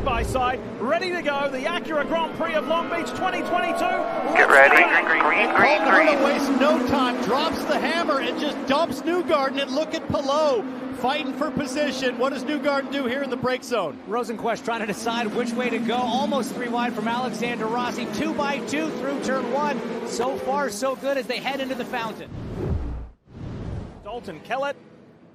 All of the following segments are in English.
side-by-side, ready to go. The Acura Grand Prix of Long Beach 2022. Get ready. Green. Wastes no time, drops the hammer, and just dumps Newgarden. And look at Palou fighting for position. What does Newgarden do here in the break zone? Rosenqvist trying to decide which way to go. Almost three wide from Alexander Rossi. 2 by 2 through turn one. So far, so good as they head into the fountain. Dalton Kellett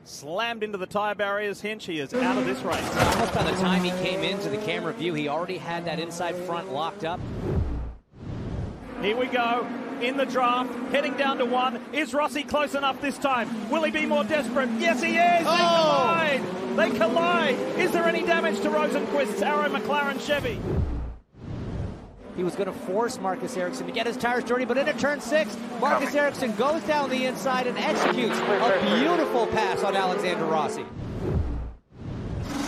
slammed into the tire barriers hinge. He is out of this race. Almost by the time he came into the camera view, he already had that inside front locked up. Here we go. In the draft, heading down to one. Is Rossi close enough this time? Will he be more desperate? Yes, he is! Oh. They collide! They collide! Is there any damage to Rosenqvist's Arrow McLaren Chevy? He was going to force Marcus Ericsson to get his tires dirty, but into turn six, Marcus Ericsson goes down the inside and executes a beautiful pass on Alexander Rossi.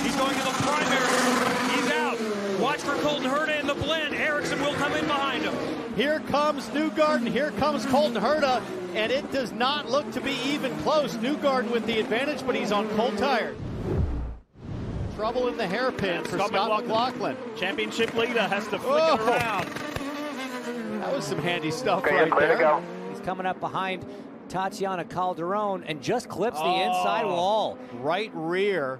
He's going to the primary. He's out. Watch for Colton Herta in the blend. Ericsson will come in behind him. Here comes Newgarden. Here comes Colton Herta, and it does not look to be even close. Newgarden with the advantage, but he's on cold tires. Trouble in the hairpin for Scott McLaughlin. Championship leader has to flick it around. That was some handy stuff right there. He's coming up behind Tatiana Calderon and just clips the inside wall. Right rear.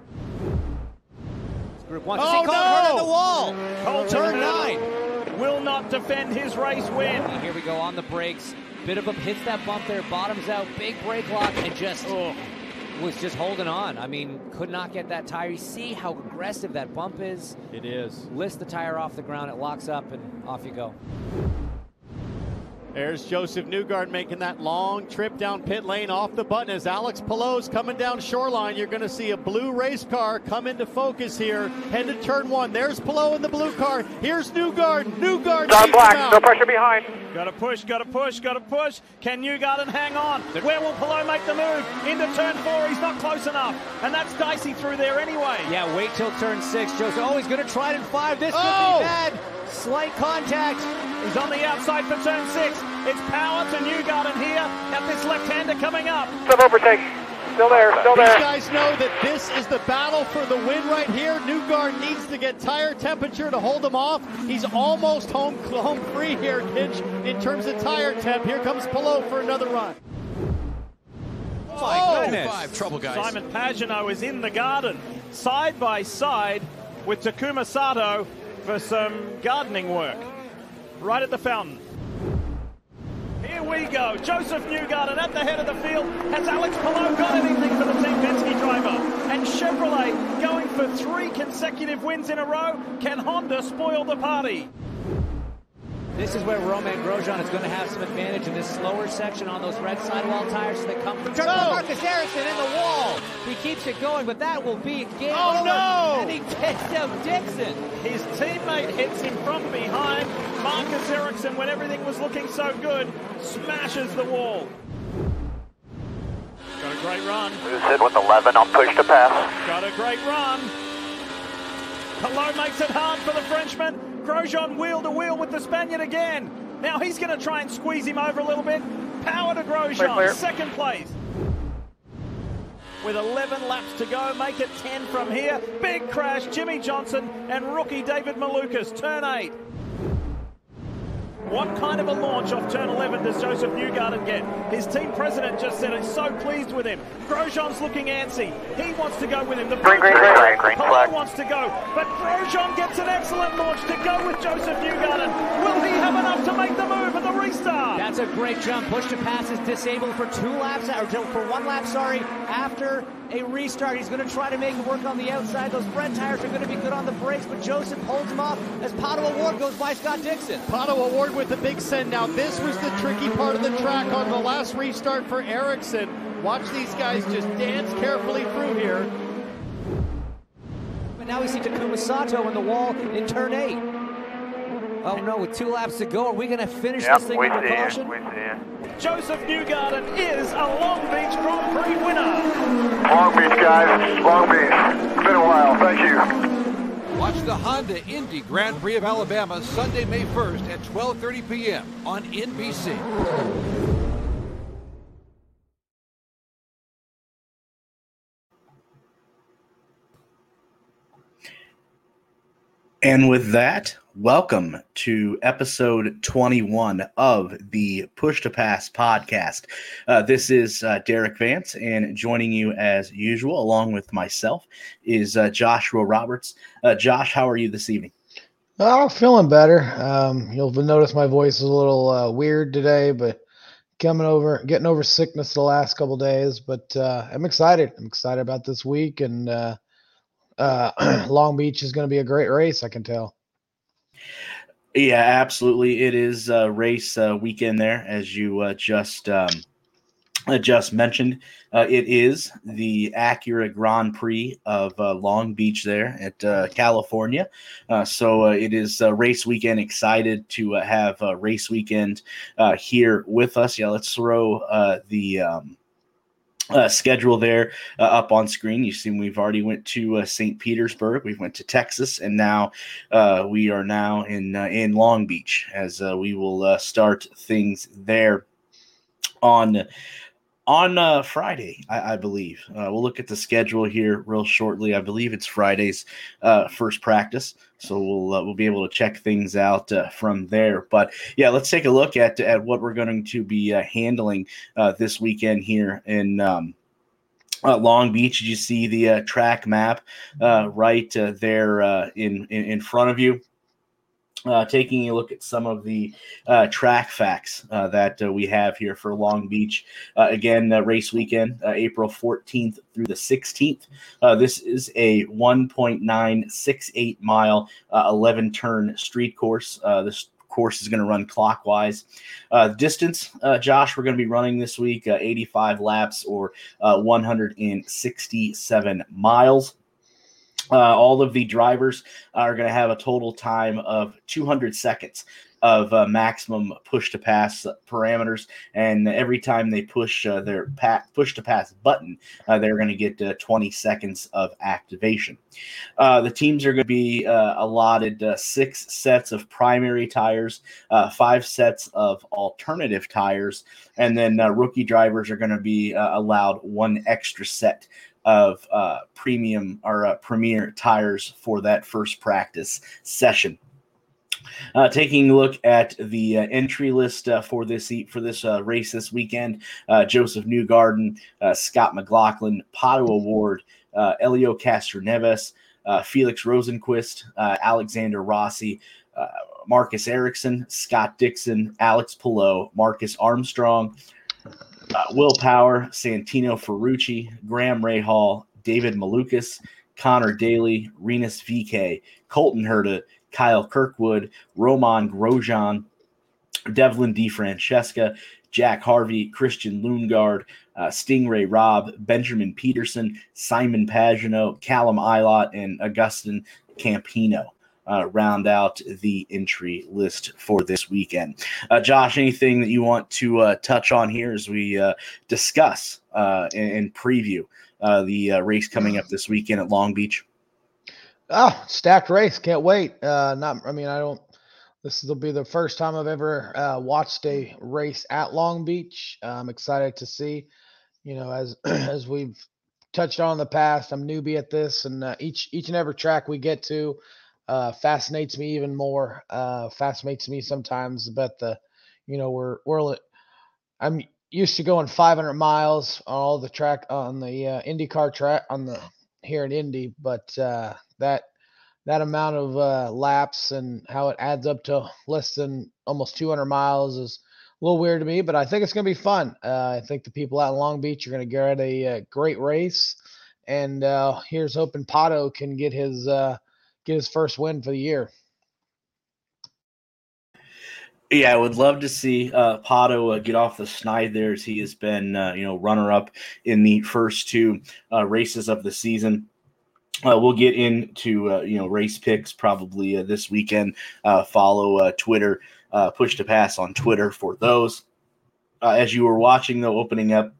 Group one. Oh, no! Colton turn nine. Will not defend his race win. And here we go on the brakes. Bit of a hits that bump there, bottoms out, big brake lock, and just... was just holding on. I mean, could not get that tire. You see how aggressive that bump is. It is. Lifts the tire off the ground, it locks up, and off you go. There's Joseph Newgarden making that long trip down pit lane off the button as Alex Palou's coming down shoreline. You're going to see a blue race car come into focus here. Head to turn one. There's Palou in the blue car. Here's Newgarden. Newgarden. Don Black. No pressure behind. Got to push. Can Newgarden hang on? Where will Palou make the move? Into turn four. He's not close enough. And that's dicey through there anyway. Yeah, wait till turn six. Joseph. Oh, he's going to try it in five. This could be bad. Slight contact. He's on the outside for turn six. It's power to Newgarden here at this left-hander coming up. Some overtake. Still there. These guys know that this is the battle for the win right here. Newgarden needs to get tire temperature to hold him off. He's almost home free here, Kinch, in terms of tire temp. Here comes Palou for another run. Oh, my goodness. Five trouble, guys. Simon Pagenaud is in the garden, side by side with Takuma Sato for some gardening work right at the fountain. Here we go. Joseph Newgarden at the head of the field. Has Alex Palou got anything for the Team Penske driver? And Chevrolet going for 3 consecutive wins in a row. Can Honda spoil the party? This is where Romain Grosjean is going to have some advantage in this slower section on those red sidewall tires that come from Marcus Ericsson in the wall. He keeps it going, but that will be game over. And he takes out Dixon. His teammate hits him from behind. Marcus Ericsson, when everything was looking so good, smashes the wall. Got a great run. Moves it with 11 on push to pass. Got a great run. Palou makes it hard for the Frenchman. Grosjean wheel to wheel with the Spaniard again. Now he's going to try and squeeze him over a little bit. Power to Grosjean, second place. With 11 laps to go, make it 10 from here. Big crash, Jimmy Johnson and rookie David Malukas, turn 8. What kind of a launch off turn 11 does Joseph Newgarden get? His team president just said he's so pleased with him. Grosjean's looking antsy. He wants to go with him. The green flag wants to go, but Grosjean gets an excellent launch to go with Joseph Newgarden. Will he have enough to make the move at the restart? That's a great jump. Push to pass is disabled for 1 lap after a restart. He's going to try to make it work on the outside. Those red tires are going to be good on the brakes, but Joseph holds him off as Pato O'Ward goes by Scott Dixon. Pato O'Ward with the big send. Now, this was the tricky part of the track on the last restart for Ericsson. Watch these guys just dance carefully through here. But now we see Takuma Sato on the wall in turn 8. Oh no, with 2 laps to go, are we going to finish this thing with caution? Joseph Newgarden is a Long Beach Grand Prix winner. Long Beach, guys. Long Beach. It's been a while. Thank you. Watch the Honda Indy Grand Prix of Alabama Sunday, May 1st at 12:30 p.m. on NBC. And with that, welcome to episode 21 of the Push to Pass podcast. This is Derek Vance, and joining you as usual, along with myself, is Joshua Roberts. Josh, how are you this evening? Oh, feeling better. You'll notice my voice is a little weird today, but getting over sickness the last couple of days. But I'm excited. I'm excited about this week, and Long Beach is going to be a great race, I can tell. Yeah, absolutely. It is a race weekend there, as you just mentioned. It is the Acura Grand Prix of Long Beach there at California. So it is race weekend. Excited to have race weekend here with us. Yeah, let's throw the schedule there up on screen. You see, we've already went to Saint Petersburg. We went to Texas, and now we are now in Long Beach, as we will start things there on Friday, I believe. We'll look at the schedule here real shortly. I believe it's Friday's first practice, so we'll be able to check things out from there. But yeah, let's take a look at what we're going to be handling this weekend here in Long Beach. You see the track map right there in front of you. Taking a look at some of the track facts that we have here for Long Beach. Again, race weekend, April 14th through the 16th. This is a 1.968 mile, 11-turn street course. This course is going to run clockwise. Distance, Josh, we're going to be running this week, 85 laps or 167 miles. All of the drivers are going to have a total time of 200 seconds of maximum push-to-pass parameters, and every time they push their push-to-pass button, they're going to get 20 seconds of activation. The teams are going to be allotted 6 sets of primary tires, 5 sets of alternative tires, and then rookie drivers are going to be allowed 1 extra set of premier tires for that first practice session. Taking a look at the entry list for this race this weekend, Joseph Newgarden, Scott McLaughlin, Pato O'Ward, Elio Castroneves, Felix Rosenqvist, Alexander Rossi, Marcus Ericsson, Scott Dixon, Alex Palou, Marcus Armstrong, Will Power, Santino Ferrucci, Graham Rahal, David Malukas, Connor Daly, Renus VK, Colton Herta, Kyle Kirkwood, Romain Grosjean, Devlin DeFrancesca, Jack Harvey, Christian Lundgaard, Stingray Robb, Benjamin Peterson, Simon Pagenaud, Callum Ilott, and Agustin Campino round out the entry list for this weekend. Josh, anything that you want to touch on here as we discuss and preview the race coming up this weekend at Long Beach? Oh, stacked race. Can't wait. This will be the first time I've ever watched a race at Long Beach. I'm excited to see, as we've touched on in the past, I'm newbie at this, and each and every track we get to, fascinates me even more. Fascinates me sometimes about I'm used to going 500 miles on all the track on the IndyCar track here in Indy, but that amount of laps and how it adds up to less than almost 200 miles is a little weird to me. But I think it's going to be fun. I think the people out in Long Beach are going to get a great race, and here's hoping Pato can get his first win for the year. Yeah, I would love to see Pato get off the snide there, as he has been, runner-up in the first 2 races of the season. We'll get into, race picks probably this weekend. Follow Twitter, Push to Pass on Twitter for those. As you were watching, though, opening up,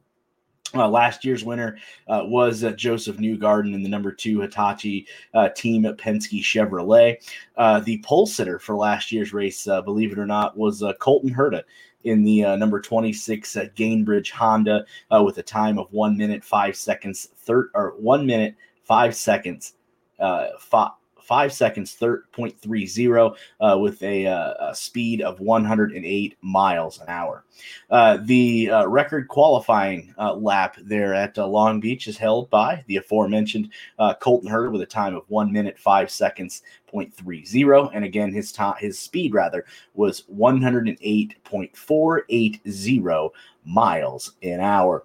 last year's winner was Joseph Newgarden in the number 2 Hitachi team at Penske Chevrolet. The pole sitter for last year's race, believe it or not, was Colton Herta in the number 26 Gainbridge Honda with a time of 1 minute 5 seconds 5 seconds, 0.30, with a speed of 108 miles an hour. The record qualifying lap there at Long Beach is held by the aforementioned Colton Herta with a time of 1 minute, 5 seconds, 0.30. And again, his speed rather was 108.480 miles an hour.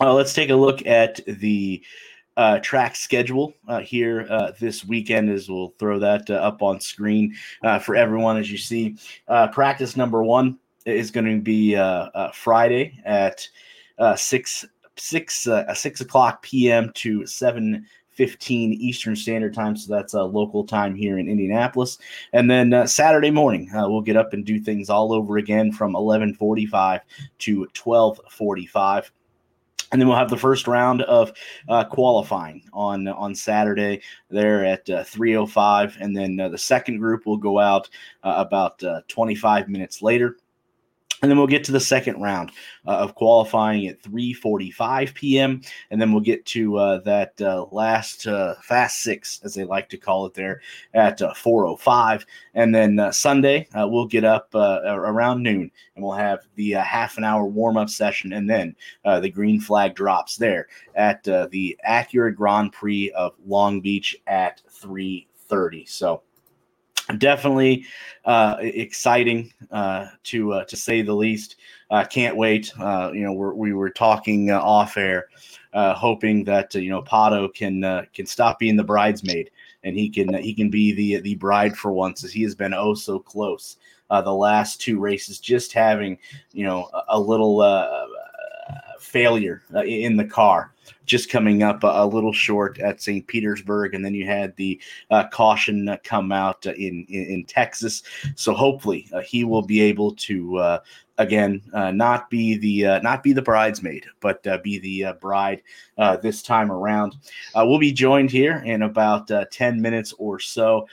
Let's take a look at the track schedule here this weekend, as we'll throw that up on screen for everyone. As you see, practice number one is going to be Friday at 6 o'clock p.m. to 7:15 Eastern Standard Time, so that's a local time here in Indianapolis. And then Saturday morning, we'll get up and do things all over again from 11:45 to 12:45. And then we'll have the first round of qualifying on Saturday there at 3:05. And then the second group will go out about 25 minutes later. And then we'll get to the second round of qualifying at 3:45 p.m. And then we'll get to that last Fast Six, as they like to call it there, at 4:05. And then Sunday, we'll get up around noon, and we'll have the half an hour warm-up session. And then the green flag drops there at the Acura Grand Prix of Long Beach at 3:30. So definitely exciting to say the least. Can't wait. We were talking off air, hoping that Pato can stop being the bridesmaid, and he can be the bride for once, as he has been oh so close the last two races, just having a little failure in the car, just coming up a little short at Saint Petersburg, and then you had the caution come out in Texas. So hopefully he will be able to again not be the bridesmaid, but be the bride this time around. We'll be joined here in about 10 minutes or so.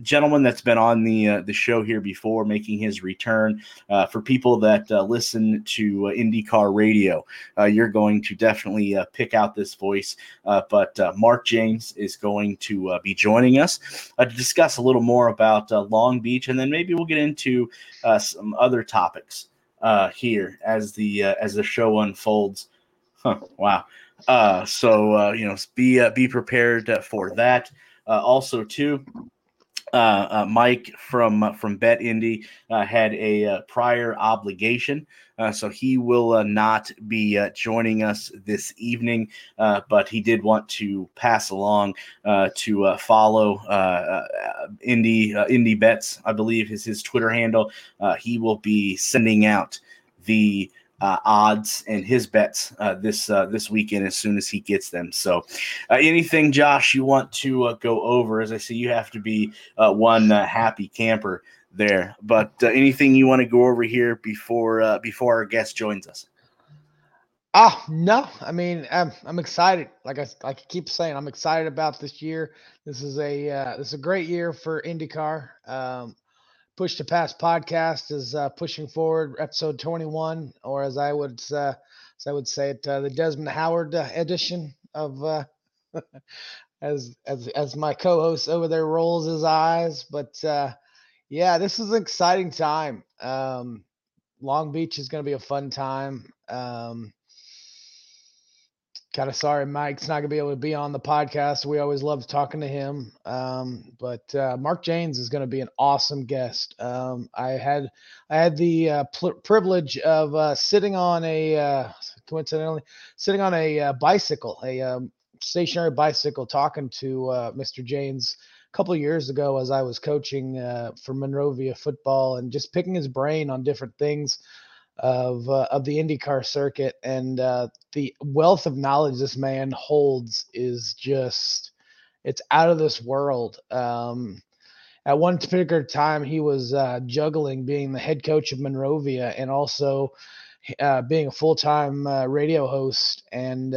Gentleman that's been on the show here before, making his return. For people that listen to IndyCar radio, you're going to definitely pick out this voice. But Mark Jaynes is going to be joining us to discuss a little more about Long Beach, and then maybe we'll get into some other topics here as the show unfolds. Wow! So be prepared for that. Also, too. Mike from Bet Indy had a prior obligation, so he will not be joining us this evening. But he did want to pass along to follow Indy Bets, I believe is his Twitter handle. He will be sending out the odds and his bets this weekend as soon as he gets them. So anything, Josh, you want to go over? As I see, you have to be one happy camper there. But anything you want to go over here before our guest joins us? No. I mean, I'm excited. Like I keep saying, I'm excited about this year. This is a great year for IndyCar. Push to Pass podcast is pushing forward, episode 21, or as I would say it, the Desmond Howard edition of as my co-host over there rolls his eyes. But yeah, this is an exciting time. Long Beach is going to be a fun time. Kind of sorry Mike's not going to be able to be on the podcast. We always love talking to him. But Mark Jaynes is going to be an awesome guest. I had the privilege of sitting on a bicycle, a stationary bicycle, talking to Mr. Jaynes a couple of years ago as I was coaching for Monrovia football, and just picking his brain on different things of the IndyCar circuit, and the wealth of knowledge this man holds is just, it's out of this world. At one particular time, he was juggling being the head coach of Monrovia and also being a full-time radio host. And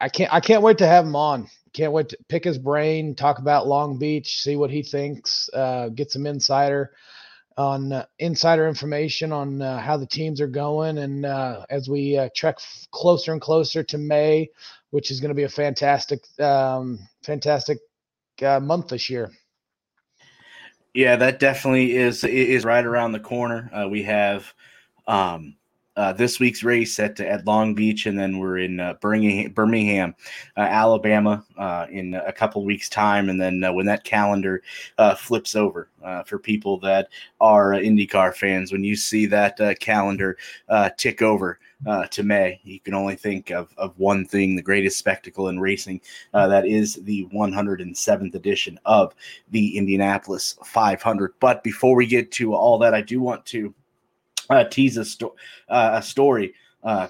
I can't wait to have him on. Can't wait to pick his brain, talk about Long Beach, see what he thinks, get some insider on insider information on how the teams are going. And as we trek closer and closer to May, which is going to be a fantastic, fantastic month this year. Yeah, that definitely is right around the corner. We have this week's race at Long Beach, and then we're in Birmingham, Alabama, in a couple weeks' time. And then when that calendar flips over for people that are IndyCar fans, when you see that calendar tick over to May, you can only think of one thing, the greatest spectacle in racing. That is the 107th edition of the Indianapolis 500. But before we get to all that, I do want to tease a story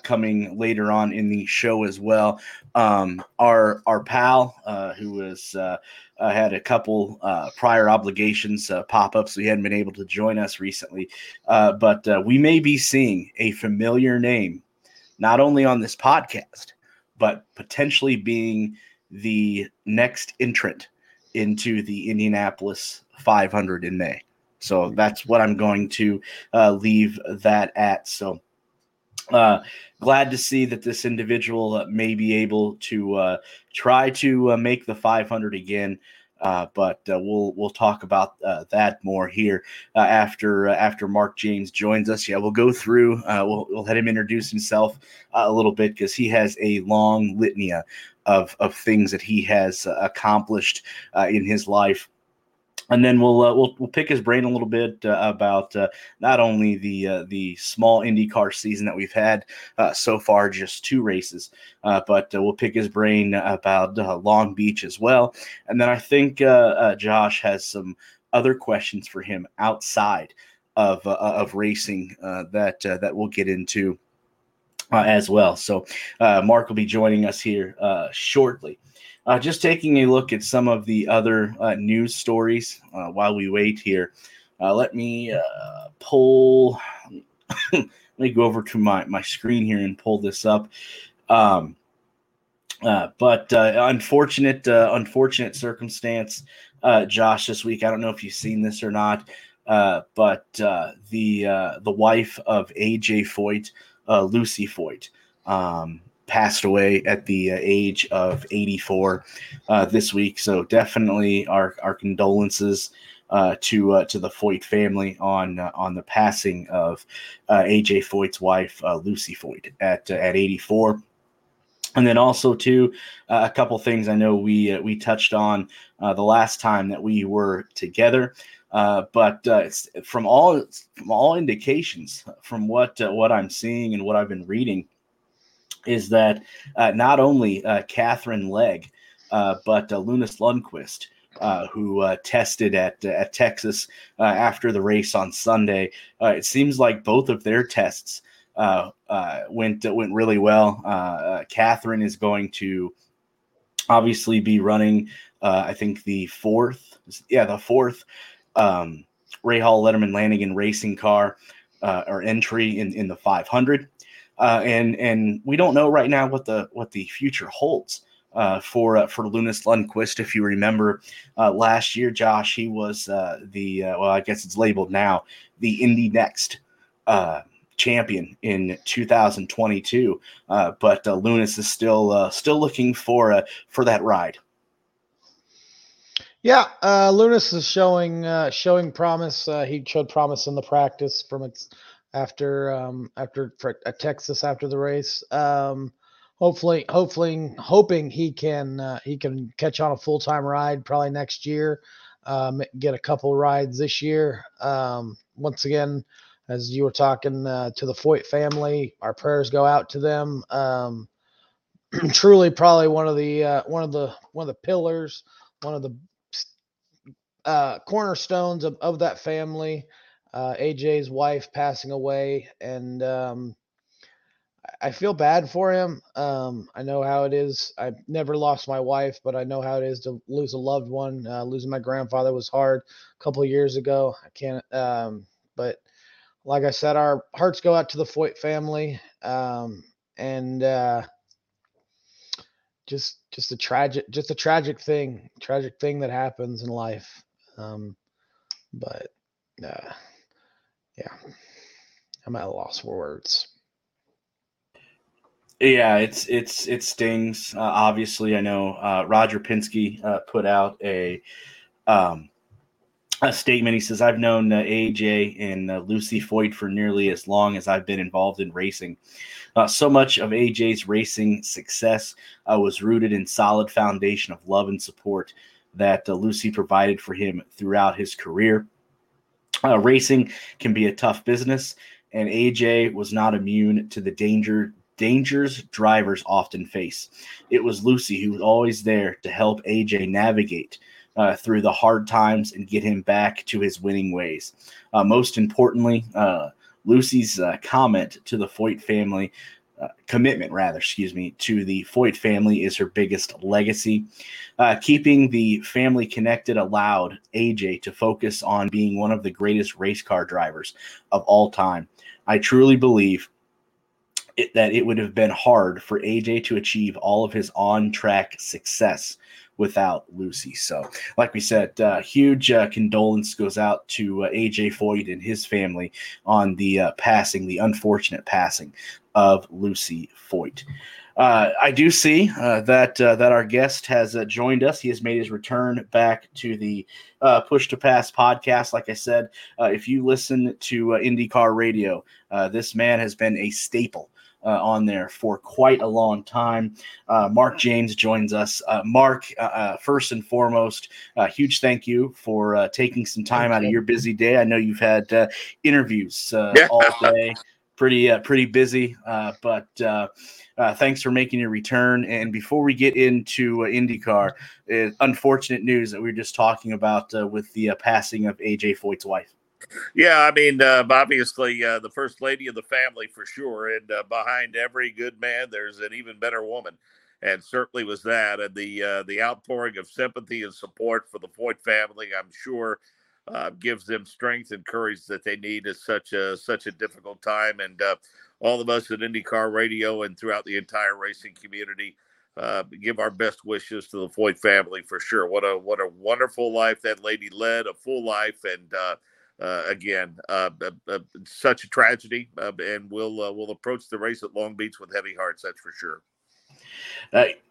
coming later on in the show as well. Our pal who was had a couple prior obligations pop up, so he hadn't been able to join us recently. But we may be seeing a familiar name, not only on this podcast, but potentially being the next entrant into the Indianapolis 500 in May. So that's what I'm going to leave that at. So glad to see that this individual may be able to try to make the 500 again. But we'll talk about that more here after Mark Jaynes joins us. Yeah, we'll go through. We'll let him introduce himself a little bit, because he has a long litany of things that he has accomplished in his life. And then we'll pick his brain a little bit about not only the small IndyCar season that we've had so far, just two races, but we'll pick his brain about Long Beach as well. And then I think Josh has some other questions for him outside of racing that we'll get into as well. So Mark will be joining us here shortly. Just taking a look at some of the other news stories while we wait here. Let me go over to my screen here and pull this up. But unfortunate circumstance, Josh, this week. I don't know if you've seen this or not, but the wife of A.J. Foyt, Lucy Foyt, passed away at the age of 84 this week. So definitely our condolences to the Foyt family on the passing of AJ Foyt's wife, Lucy Foyt, at 84. And then also too, a couple things I know we touched on the last time that we were together. But from all indications, from what I'm seeing and what I've been reading, is that not only Catherine Legg, but Linus Lundqvist, who tested at Texas after the race on Sunday. It seems like both of their tests went really well. Catherine is going to obviously be running, I think the fourth Rahal Letterman Lanigan racing car or entry in the 500. And we don't know right now what the future holds for Linus Lundqvist. If you remember last year, Josh, he was I guess it's labeled now the Indy Next champion in 2022. But Linus is still looking for that ride. Yeah, Linus is showing promise. He showed promise in the practice after Texas, after the race, hoping he can catch on a full-time ride probably next year, get a couple rides this year. Once again, as you were talking to the Foyt family, our prayers go out to them. Truly probably one of the pillars, one of the cornerstones of that family. AJ's wife passing away, and I feel bad for him. I know how it is. I've never lost my wife, but I know how it is to lose a loved one. Losing my grandfather was hard a couple of years ago. I can't, but like I said, our hearts go out to the Foyt family, and just a tragic thing that happens in life. But yeah, I'm at a loss for words. Yeah, it stings. Obviously, I know Roger Penske put out a statement. He says, I've known AJ and Lucy Foyt for nearly as long as I've been involved in racing. So much of AJ's racing success was rooted in solid foundation of love and support that Lucy provided for him throughout his career. Racing can be a tough business, and AJ was not immune to the dangers drivers often face. It was Lucy who was always there to help AJ navigate through the hard times and get him back to his winning ways. Most importantly, Lucy's comment to the Foyt family, commitment to the Foyt family is her biggest legacy. Keeping the family connected allowed AJ to focus on being one of the greatest race car drivers of all time. I truly believe that it would have been hard for AJ to achieve all of his on-track success without Lucy. So, like we said, huge condolence goes out to A.J. Foyt and his family on the unfortunate passing of Lucy Foyt. I do see that our guest has joined us. He has made his return back to the Push to Pass podcast. Like I said, if you listen to IndyCar Radio, this man has been a staple on there for quite a long time. Mark Jaynes joins us. Mark, first and foremost, huge thank you for taking some time out of your busy day. I know you've had interviews all day, pretty busy, but thanks for making your return. And before we get into IndyCar, unfortunate news that we were just talking about with the passing of A.J. Foyt's wife. Yeah, I mean, obviously, the first lady of the family for sure, and behind every good man, there's an even better woman, and certainly was that. And the outpouring of sympathy and support for the Foyt family, I'm sure, gives them strength and courage that they need at such a difficult time. And all of us at IndyCar Radio and throughout the entire racing community give our best wishes to the Foyt family for sure. What a wonderful life that lady led, a full life, and again, such a tragedy, and we'll approach the race at Long Beach with heavy hearts. That's for sure.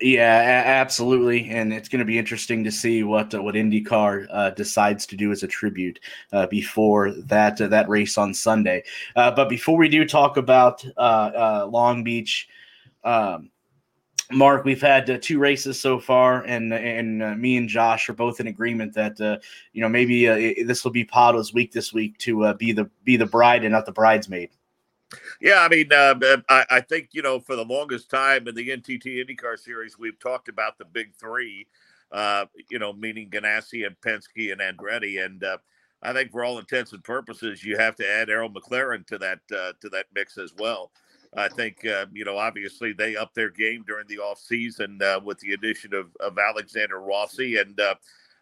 Absolutely, and it's going to be interesting to see what IndyCar decides to do as a tribute before that race on Sunday. But before we do talk about Long Beach, Mark, we've had two races so far, and me and Josh are both in agreement that maybe this will be Pato's week this week to be the bride and not the bridesmaid. Yeah, I mean, I think for the longest time in the NTT IndyCar Series, we've talked about the big three, meaning Ganassi and Penske and Andretti, and I think for all intents and purposes, you have to add Arrow McLaren to that mix as well. I think, obviously they upped their game during the offseason with the addition of Alexander Rossi. And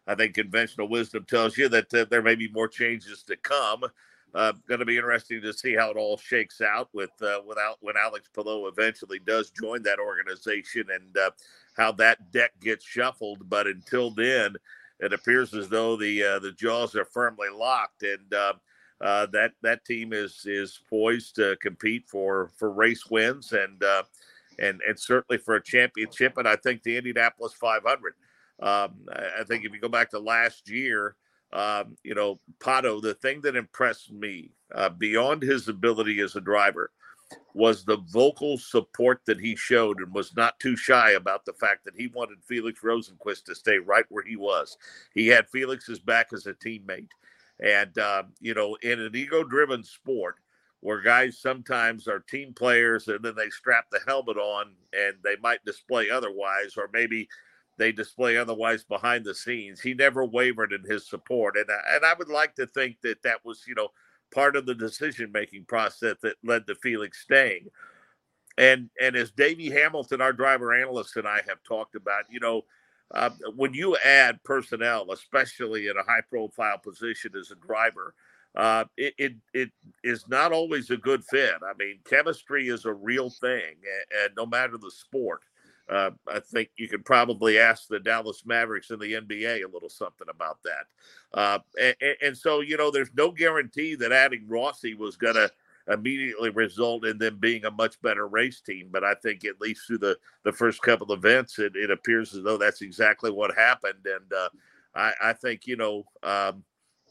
I think conventional wisdom tells you that there may be more changes to come. Going to be interesting to see how it all shakes out when Alex Palou eventually does join that organization and how that deck gets shuffled. But until then, it appears as though the jaws are firmly locked, and that team is poised to compete for race wins and certainly for a championship. And I think the Indianapolis 500. I think if you go back to last year, Pato, the thing that impressed me beyond his ability as a driver was the vocal support that he showed, and was not too shy about the fact that he wanted Felix Rosenqvist to stay right where he was. He had Felix's back as a teammate. And, in an ego-driven sport where guys sometimes are team players and then they strap the helmet on and they might display otherwise, or maybe they display otherwise behind the scenes, he never wavered in his support. And I would like to think that was, part of the decision-making process that led to Felix staying. And as Davey Hamilton, our driver analyst, and I have talked about, when you add personnel, especially in a high-profile position as a driver, it is not always a good fit. I mean, chemistry is a real thing, and no matter the sport, I think you could probably ask the Dallas Mavericks and the NBA a little something about that. And so, you know, there's no guarantee that adding Rossi was going to immediately result in them being a much better race team. But I think at least through the first couple of events, it appears as though that's exactly what happened. And I think, you know,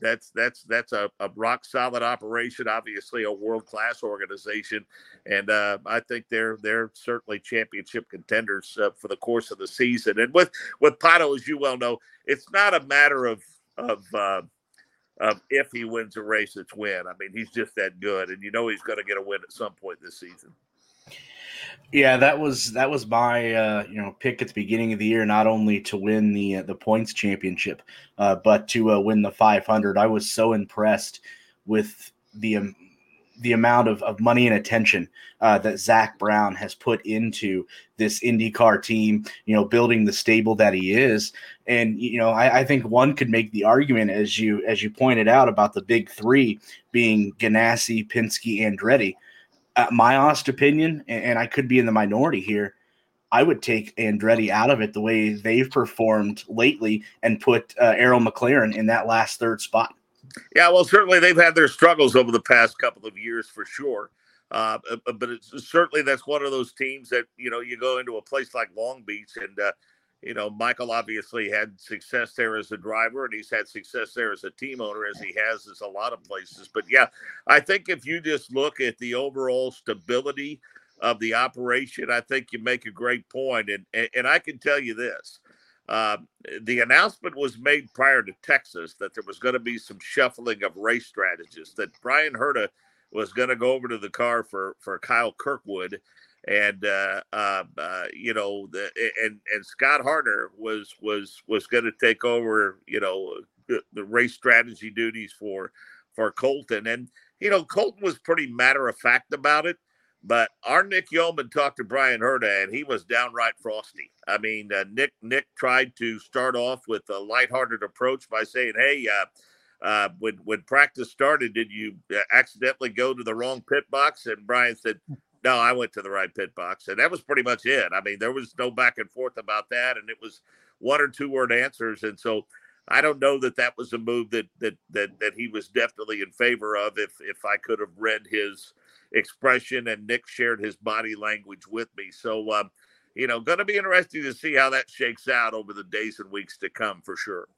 that's a rock solid operation, obviously a world-class organization. And I think they're certainly championship contenders for the course of the season. And with Pato, as you well know, it's not a matter of if he wins a race, it's when. I mean, he's just that good. And you know, he's going to get a win at some point this season. Yeah, that was my pick at the beginning of the year, not only to win the points championship, but to win the 500. I was so impressed with the amount of money and attention that Zach Brown has put into this IndyCar team, you know, building the stable that he is. And, you know, I think one could make the argument, as you pointed out, about the big three being Ganassi, Penske, Andretti. My honest opinion, and I could be in the minority here, I would take Andretti out of it the way they've performed lately and put Arrow McLaren in that last third spot. Yeah, well, certainly they've had their struggles over the past couple of years for sure. But it's, certainly that's one of those teams that, you know, you go into a place like Long Beach and, you know, Michael obviously had success there as a driver, and he's had success there as a team owner, as he has as a lot of places. But, yeah, I think if you just look at the overall stability of the operation, I think you make a great point. And I can tell you this. The announcement was made prior to Texas that there was going to be some shuffling of race strategists, that Brian Herta was going to go over to the car for Kyle Kirkwood. And, you know, and Scott Hartner was going to take over, you know, the race strategy duties for Colton. And, you know, Colton was pretty matter of fact about it, but our Nick Yeoman talked to Brian Herta and he was downright frosty. I mean, Nick tried to start off with a lighthearted approach by saying, hey, when practice started, did you accidentally go to the wrong pit box? And Brian said, no, I went to the right pit box, and that was pretty much it. I mean, there was no back and forth about that, and it was one or two word answers. And so, I don't know that was a move that he was definitely in favor of. If I could have read his expression, and Nick shared his body language with me, so you know, going to be interesting to see how that shakes out over the days and weeks to come, for sure.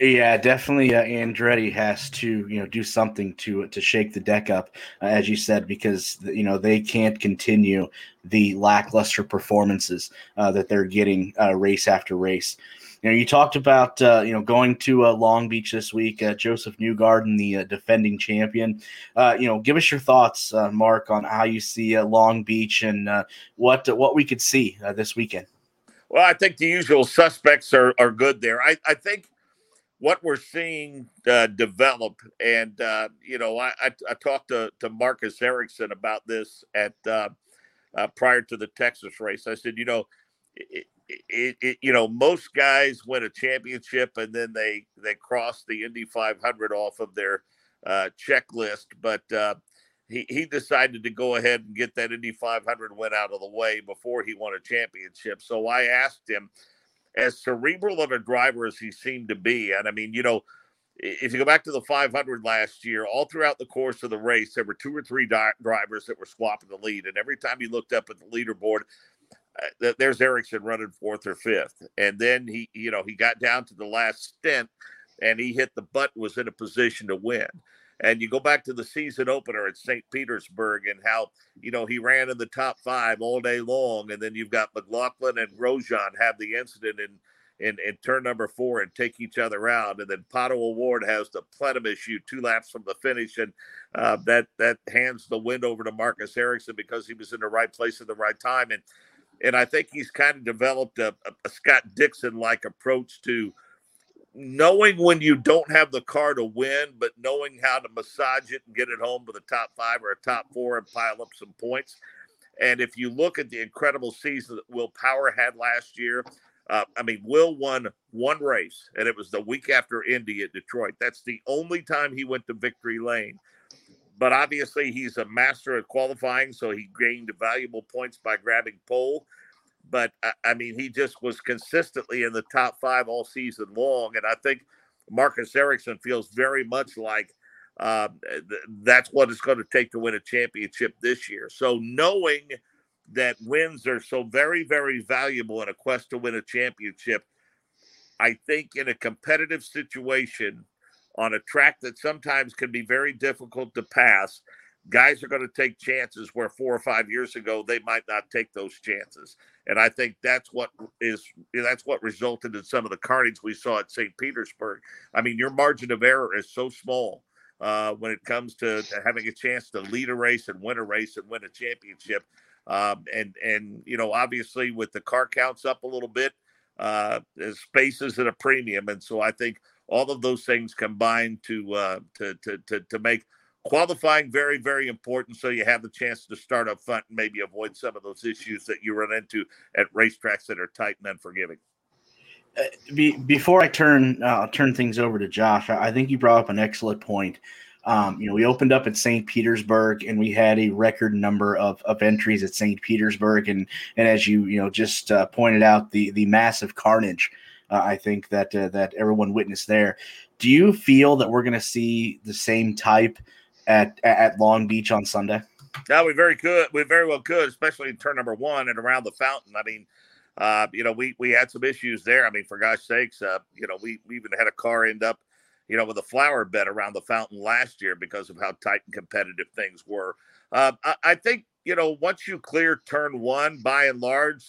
Yeah, definitely. Andretti has to, you know, do something to shake the deck up, as you said, because, you know, they can't continue the lackluster performances that they're getting race after race. You know, you talked about, you know, going to Long Beach this week, Joseph Newgarden, the defending champion. You know, give us your thoughts, Mark, on how you see Long Beach and what we could see this weekend. Well, I think the usual suspects are good there. I think what we're seeing develop, and, you know, I talked to Marcus Ericsson about this at prior to the Texas race. I said, you know, most guys win a championship and then they cross the Indy 500 off of their checklist. But he decided to go ahead and get that Indy 500 win out of the way before he won a championship. So I asked him, as cerebral of a driver as he seemed to be, and I mean, you know, if you go back to the 500 last year, all throughout the course of the race, there were two or three drivers that were swapping the lead. And every time you looked up at the leaderboard, there's Ericsson running fourth or fifth. And then he, you know, he got down to the last stint and he hit the button, was in a position to win. And you go back to the season opener at Saint Petersburg and how, you know, he ran in the top five all day long. And then you've got McLaughlin and Grosjean have the incident in turn number 4 and take each other out. And then Pato O'Ward has the plenum issue 2 laps from the finish. And that hands the win over to Marcus Ericsson because he was in the right place at the right time. And I think he's kind of developed a Scott Dixon-like approach to knowing when you don't have the car to win, but knowing how to massage it and get it home with a top 5 or a top 4 and pile up some points. And if you look at the incredible season that Will Power had last year, I mean, Will won one race, and it was the week after Indy at Detroit. That's the only time he went to victory lane. But obviously he's a master at qualifying, so he gained valuable points by grabbing pole. But, I mean, he just was consistently in the top five all season long. And I think Marcus Ericsson feels very much like that's what it's going to take to win a championship this year. So knowing that wins are so very, very valuable in a quest to win a championship, I think in a competitive situation on a track that sometimes can be very difficult to pass, guys are going to take chances where 4 or 5 years ago they might not take those chances. And I think that's what resulted in some of the carnage we saw at Saint Petersburg. I mean, your margin of error is so small when it comes to having a chance to lead a race and win a championship. And you know, obviously with the car counts up a little bit, space is at a premium. And so I think all of those things combined to make qualifying very, very important, so you have the chance to start up front and maybe avoid some of those issues that you run into at racetracks that are tight and unforgiving. Before I turn things over to Josh, I think you brought up an excellent point. We opened up at St. Petersburg, and we had a record number of entries at St. Petersburg, and as you just pointed out, the massive carnage I think that everyone witnessed there. Do you feel that we're going to see the same type at Long Beach on Sunday? No, we very could. We very well could, especially in turn number one and around the fountain. I mean, we had some issues there. I mean, for gosh sakes, we even had a car end up, with a flower bed around the fountain last year because of how tight and competitive things were. I think, once you clear turn one, by and large,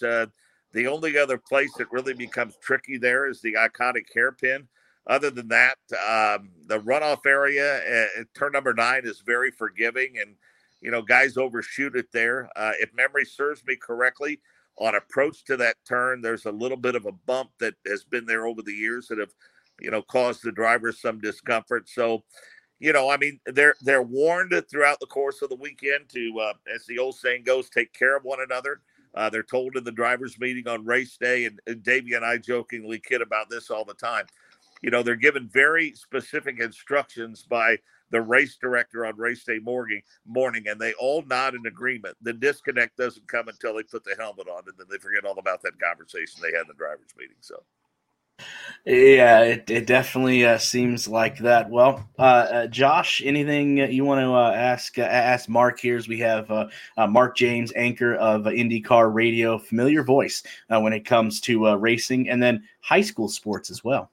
the only other place that really becomes tricky there is the iconic hairpin. Other than that, the runoff area at turn number 9 is very forgiving, and guys overshoot it there. If memory serves me correctly, on approach to that turn, there's a little bit of a bump that has been there over the years that have, caused the drivers some discomfort. So, I mean, they're warned throughout the course of the weekend to, as the old saying goes, take care of one another. They're told in the drivers' meeting on race day, and Davey and I jokingly kid about this all the time. They're given very specific instructions by the race director on race day morning, and they all nod in agreement. The disconnect doesn't come until they put the helmet on, and then they forget all about that conversation they had in the drivers' meeting. So, yeah, it definitely seems like that. Well, Josh, anything you want to ask Mark here? As we have Mark Jaynes, anchor of IndyCar Radio, familiar voice when it comes to racing and then high school sports as well.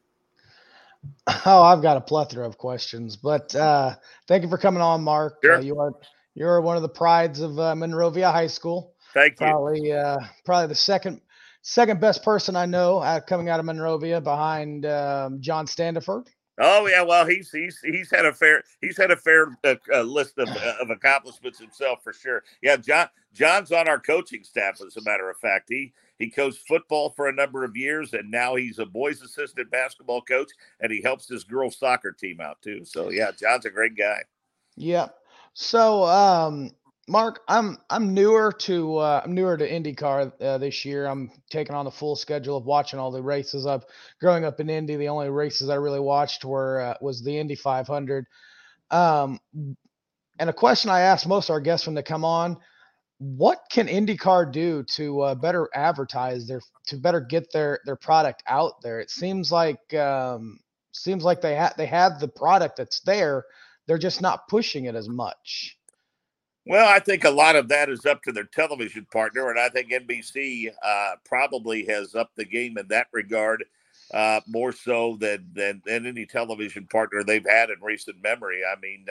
Oh, I've got a plethora of questions, but thank you for coming on, Mark. Sure. You're one of the prides of Monrovia High School. Thank you. Probably the second best person I know coming out of Monrovia behind John Standiford. Oh yeah, well he's had a fair list of accomplishments himself for sure. Yeah, John's on our coaching staff, as a matter of fact. He coached football for a number of years, and now he's a boys' assistant basketball coach, and he helps his girls' soccer team out too. So yeah, John's a great guy. Yeah. So Mark, I'm newer to IndyCar this year. I'm taking on the full schedule of watching all the races. Growing up in Indy, the only races I really watched was the Indy 500. And a question I asked most of our guests when they come on: what can IndyCar do to better advertise get their product out there? It seems like they have the product that's there. They're just not pushing it as much. Well, I think a lot of that is up to their television partner, and I think NBC probably has upped the game in that regard more so than any television partner they've had in recent memory. I mean,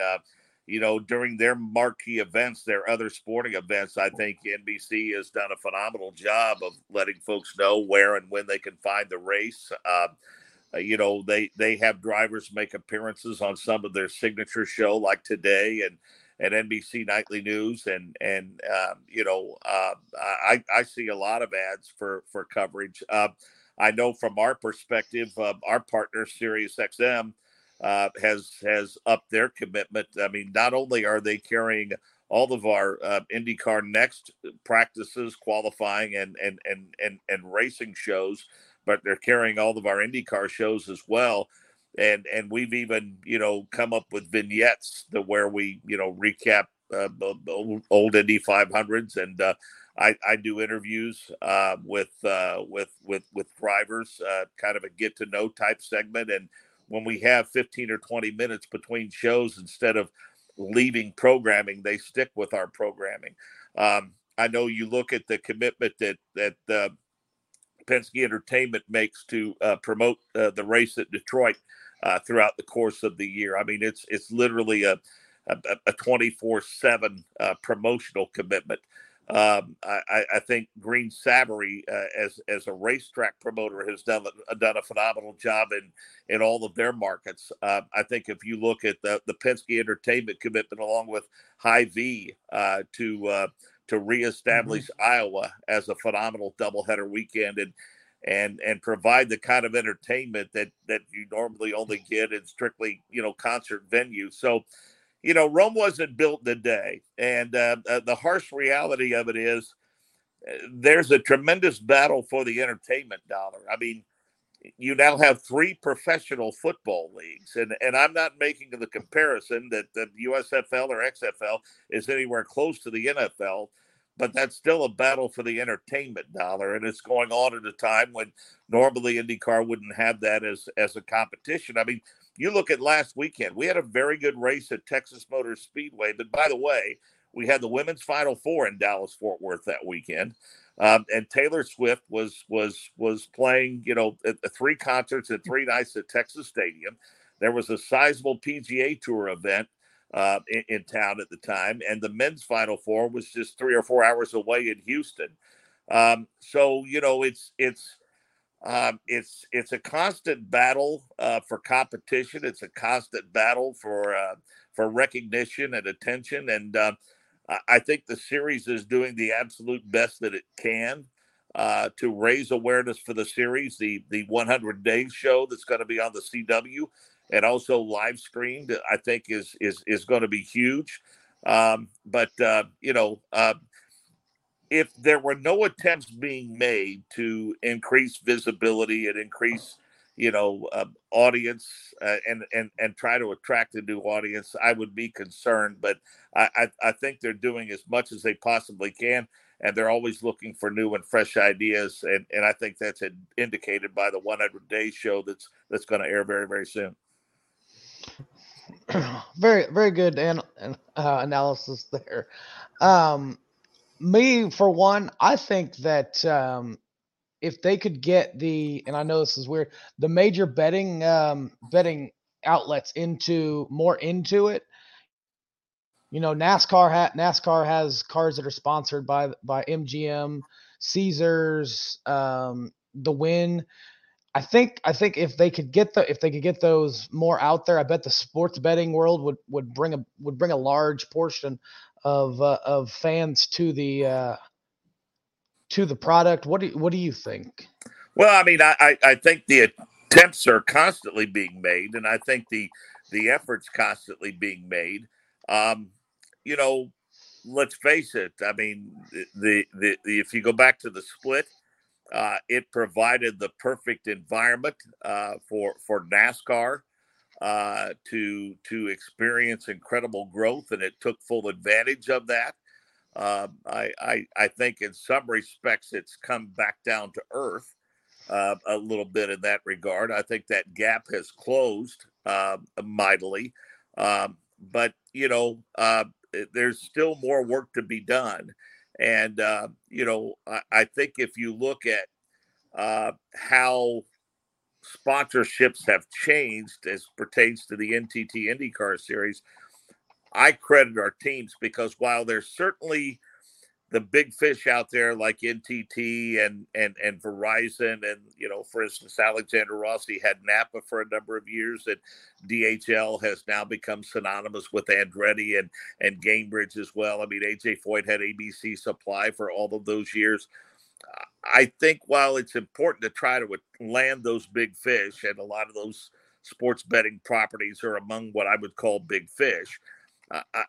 during their marquee events, their other sporting events, I think NBC has done a phenomenal job of letting folks know where and when they can find the race. They have drivers make appearances on some of their signature show, like today, and at NBC Nightly News, I see a lot of ads for coverage. I know from our perspective, our partner SiriusXM has upped their commitment. I mean, not only are they carrying all of our IndyCar Next practices, qualifying, and racing shows, but they're carrying all of our IndyCar shows as well. And we've even, come up with vignettes to where we, recap old Indy 500s, and I do interviews with drivers, kind of a get to know type segment. And when we have 15 or 20 minutes between shows, instead of leaving programming, they stick with our programming. I know you look at the commitment that Penske Entertainment makes to promote the race at Detroit throughout the course of the year. I mean, it's literally a 24/7 promotional commitment. I think Green Savory, as a racetrack promoter, has done a phenomenal job in all of their markets. I think if you look at the Penske Entertainment commitment, along with Hy-Vee, to reestablish Iowa as a phenomenal doubleheader weekend and provide the kind of entertainment that you normally only get in strictly, concert venues. So, Rome wasn't built in a day. And the harsh reality of it is there's a tremendous battle for the entertainment dollar. I mean, you now have three professional football leagues, and I'm not making the comparison that the USFL or XFL is anywhere close to the NFL, but that's still a battle for the entertainment dollar, and it's going on at a time when normally IndyCar wouldn't have that as a competition. I mean, you look at last weekend, we had a very good race at Texas Motor Speedway, but by the way, we had the women's Final Four in Dallas-Fort Worth that weekend. And Taylor Swift was playing, three concerts and three nights at Texas Stadium. There was a sizable PGA Tour event in town at the time, and the men's Final Four was just 3 or 4 hours away in Houston. So it's a constant battle for competition. It's a constant battle for recognition and attention, and I think the series is doing the absolute best that it can to raise awareness for the series. The 100 Days show that's going to be on the CW and also live streamed, I think is going to be huge. If there were no attempts being made to increase visibility and increase, audience and try to attract a new audience, I would be concerned. But I think they're doing as much as they possibly can, and they're always looking for new and fresh ideas. And I think that's indicated by the 100 Days show that's going to air very, very soon. Very, very good analysis there. Me, for one, I think that if they could get and I know this is weird, the major betting outlets into it. NASCAR has cars that are sponsored by MGM, Caesars, the Wynn. I think if they could get those more out there, I bet the sports betting world would bring a large portion of fans to the product. What do you think? Well, I mean, I think the attempts are constantly being made, and I think the efforts constantly being made. Let's face it. I mean, the if you go back to the split, it provided the perfect environment for NASCAR to experience incredible growth, and it took full advantage of that. I think in some respects it's come back down to earth a little bit in that regard. I think that gap has closed mightily, but there's still more work to be done. And I think if you look at how sponsorships have changed as pertains to the NTT IndyCar Series, I credit our teams, because while there's certainly the big fish out there like NTT and Verizon, and for instance, Alexander Rossi had Napa for a number of years, and DHL has now become synonymous with Andretti and Gainbridge as well. I mean, A.J. Foyt had ABC Supply for all of those years. I think while it's important to try to land those big fish, and a lot of those sports betting properties are among what I would call big fish,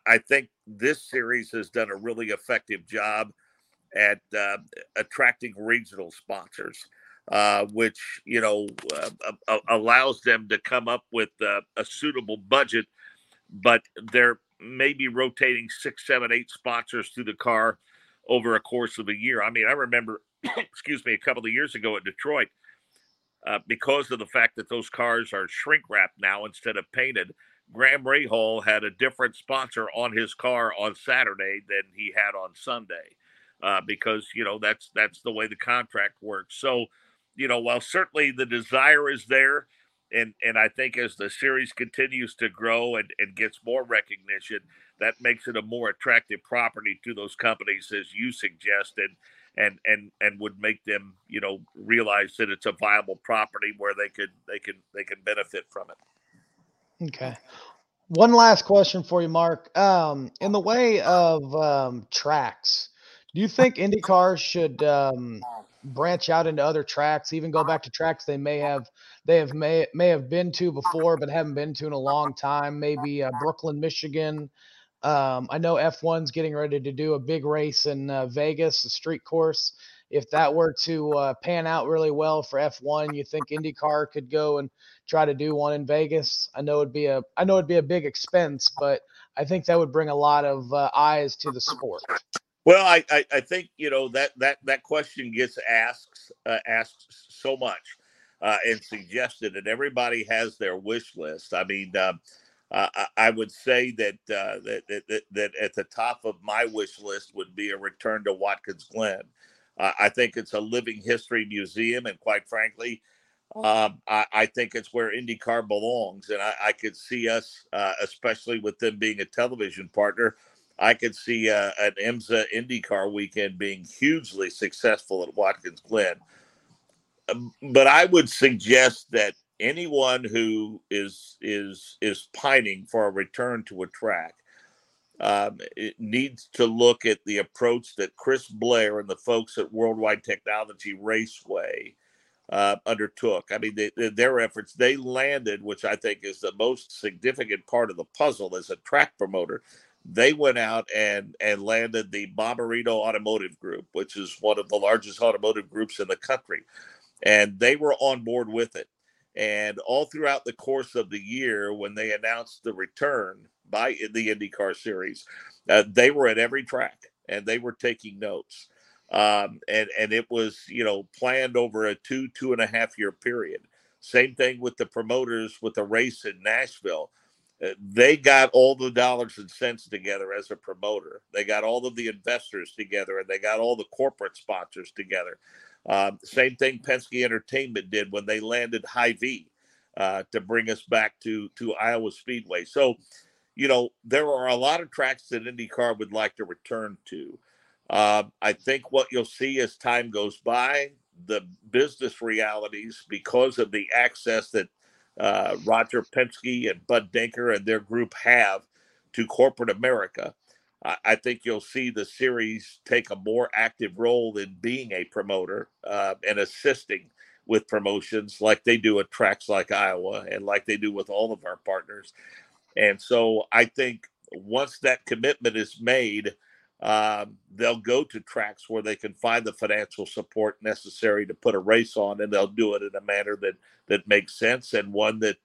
I think this series has done a really effective job at attracting regional sponsors, which allows them to come up with a suitable budget, but their maybe rotating 6, 7, 8 sponsors through the car over a course of a year. I mean, I remember, excuse me, a couple of years ago at Detroit, because of the fact that those cars are shrink wrapped now instead of painted, Graham Rahal had a different sponsor on his car on Saturday than he had on Sunday, because, you know, that's the way the contract works. So, you know, while certainly the desire is there, and I think as the series continues to grow and gets more recognition, that makes it a more attractive property to those companies, as you suggested, and would make them, you know, realize that it's a viable property where they can benefit from it. Okay. One last question for you, Mark. In the way of tracks, do you think IndyCar should branch out into other tracks, even go back to tracks they may have been to before but haven't been to in a long time? Maybe Brooklyn, Michigan. I know F1's getting ready to do a big race in Vegas, a street course. If that were to pan out really well for F1, you think IndyCar could go and try to do one in Vegas? I know it'd be a big expense, but I think that would bring a lot of eyes to the sport. Well, I think, you know, that question gets asked so much and suggested, and everybody has their wish list. I mean, I would say that at the top of my wish list would be a return to Watkins Glen. I think it's a living history museum, and quite frankly, I think it's where IndyCar belongs. And I could see us, especially with them being a television partner, I could see an IMSA IndyCar weekend being hugely successful at Watkins Glen. But I would suggest that anyone who is pining for a return to a track needs to look at the approach that Chris Blair and the folks at Worldwide Technology Raceway undertook. I mean, their efforts, they landed, which I think is the most significant part of the puzzle as a track promoter. They went out and landed the Bomberito Automotive Group, which is one of the largest automotive groups in the country. And they were on board with it. And all throughout the course of the year, when they announced the return by the IndyCar series, they were at every track and they were taking notes. And it was, you know, planned over a 2.5 year period. Same thing with the promoters with the race in Nashville. They got all the dollars and cents together as a promoter. They got all of the investors together, and they got all the corporate sponsors together. Same thing Penske Entertainment did when they landed Hy-Vee to bring us back to Iowa Speedway. So, you know, there are a lot of tracks that IndyCar would like to return to. I think what you'll see as time goes by, the business realities, because of the access that Roger Penske and Bud Denker and their group have to corporate America, I think you'll see the series take a more active role in being a promoter and assisting with promotions like they do at tracks like Iowa and like they do with all of our partners. And so I think once that commitment is made, they'll go to tracks where they can find the financial support necessary to put a race on, and they'll do it in a manner that makes sense, and one that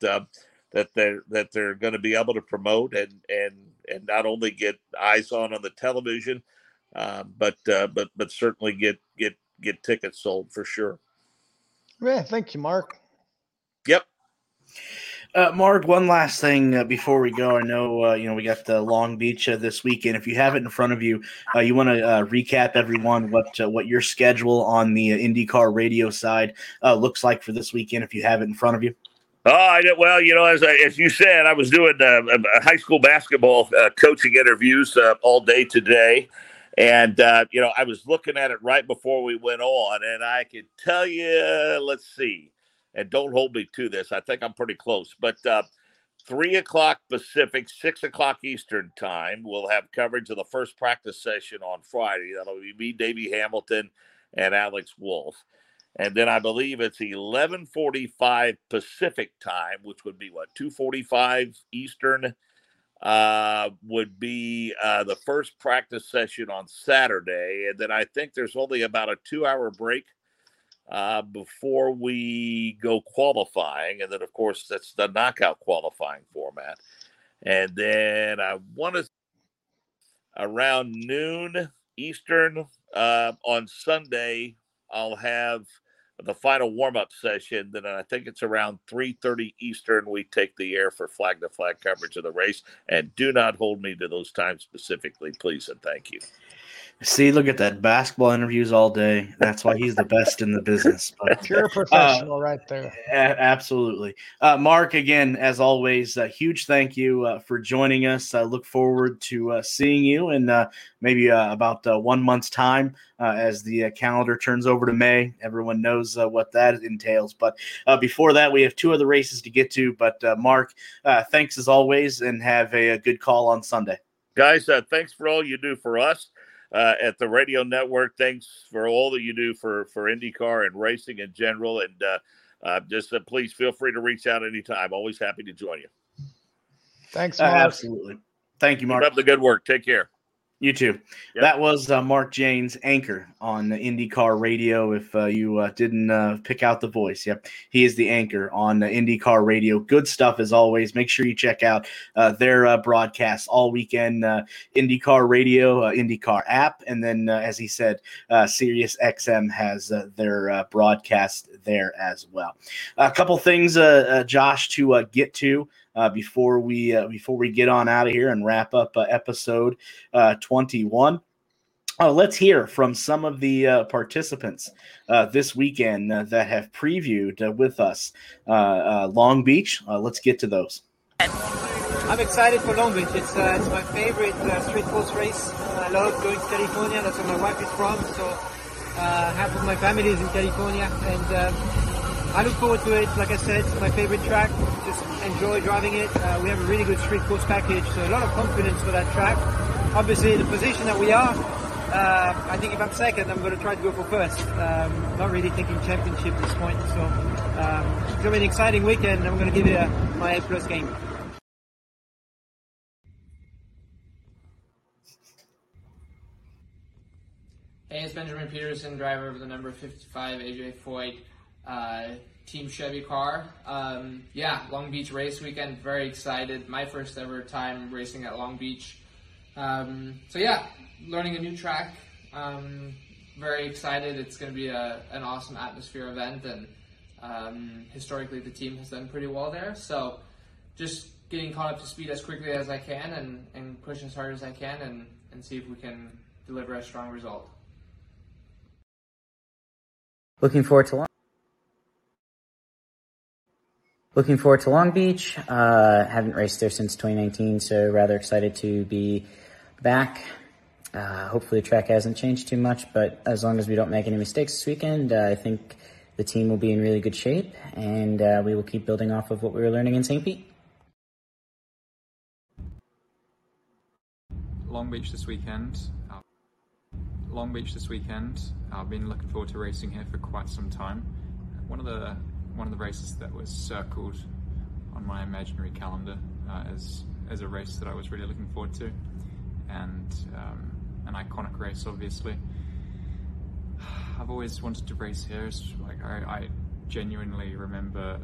they're going to be able to promote and not only get eyes on the television, but certainly get tickets sold for sure. Yeah, thank you, Mark. Yep. Mark, one last thing before we go. I know we got the Long Beach this weekend. If you have it in front of you, you want to recap everyone what your schedule on the IndyCar radio side looks like for this weekend. If you have it in front of you. Well, you know, as you said, I was doing high school basketball coaching interviews all day today, and I was looking at it right before we went on, and I could tell you. Let's see. And don't hold me to this. I think I'm pretty close. But 3 o'clock Pacific, 6 o'clock Eastern time, we'll have coverage of the first practice session on Friday. That'll be me, Davey Hamilton, and Alex Wolfe. And then I believe it's 11:45 Pacific time, which would be, 2:45 Eastern, would be the first practice session on Saturday. And then I think there's only about a 2-hour break before we go qualifying, and then of course that's the knockout qualifying format, And then I want to around noon Eastern on Sunday, I'll have the final warm-up session. Then I think it's around 3:30 Eastern. We take the air for flag-to-flag coverage of the race. And do not hold me to those times specifically, please, and thank you. See, look at that. Basketball interviews all day. That's why he's the best in the business. But, pure professional right there. Absolutely. Mark, again, as always, a huge thank you for joining us. I look forward to seeing you in maybe about 1 month's time as the calendar turns over to May. Everyone knows what that entails. But before that, we have two other races to get to. But, Mark, thanks as always, and have a good call on Sunday. Guys, thanks for all you do for us. At the radio network, thanks for all that you do for IndyCar and racing in general. And just please feel free to reach out anytime. Always happy to join you. Thanks, Mark. Absolutely. Thank you, Mark. Keep up the good work. Take care. You too. Yep. That was Mark Jaynes, anchor on IndyCar Radio. If you didn't pick out the voice, yep, he is the anchor on IndyCar Radio. Good stuff as always. Make sure you check out their broadcasts all weekend. IndyCar Radio, IndyCar app, and then as he said, Sirius XM has their broadcast there as well. A couple things, Josh, to get to. Before we get on out of here and wrap up episode 21, let's hear from some of the participants this weekend that have previewed with us Long Beach. Let's get to those. I'm excited for Long Beach. It's my favorite street course race. I love going to California. That's where my wife is from. So half of my family is in California, and I look forward to it. Like I said, it's my favorite track. Just enjoy driving it. We have a really good street course package, so a lot of confidence for that track. Obviously, the position that we are, I think if I'm second, I'm going to try to go for first. Not really thinking championship at this point. So it's going to be an exciting weekend. I'm going to give it my A+ game. Hey, it's Benjamin Peterson, driver of the number 55 A.J. Foyt. Team Chevy car. Long Beach race weekend, very excited. My first ever time racing at Long Beach. Learning a new track. Very excited. It's going to be an awesome atmosphere event, and historically the team has done pretty well there. So just getting caught up to speed as quickly as I can and push as hard as I can and see if we can deliver a strong result. Looking forward to Long Beach. Haven't raced there since 2019, so rather excited to be back. Hopefully the track hasn't changed too much, but as long as we don't make any mistakes this weekend, I think the team will be in really good shape, and we will keep building off of what we were learning in St. Pete. Long Beach this weekend. I've been looking forward to racing here for quite some time. One of the races that was circled on my imaginary calendar as a race that I was really looking forward to, and an iconic race, obviously. I've always wanted to race here. I genuinely remember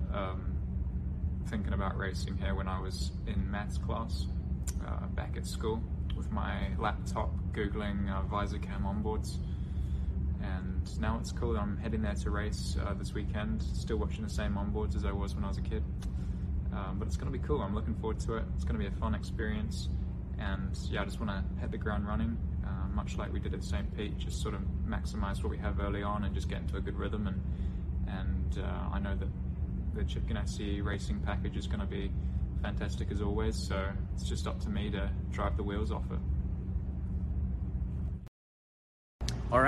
thinking about racing here when I was in maths class back at school with my laptop googling visor cam onboards. And now it's cool. I'm heading there to race this weekend, still watching the same onboards as I was when I was a kid. But it's going to be cool. I'm looking forward to it. It's going to be a fun experience. And I just want to hit the ground running, much like we did at St. Pete, just sort of maximize what we have early on and just get into a good rhythm. And I know that the Chip Ganassi racing package is going to be fantastic as always. So it's just up to me to drive the wheels off it. All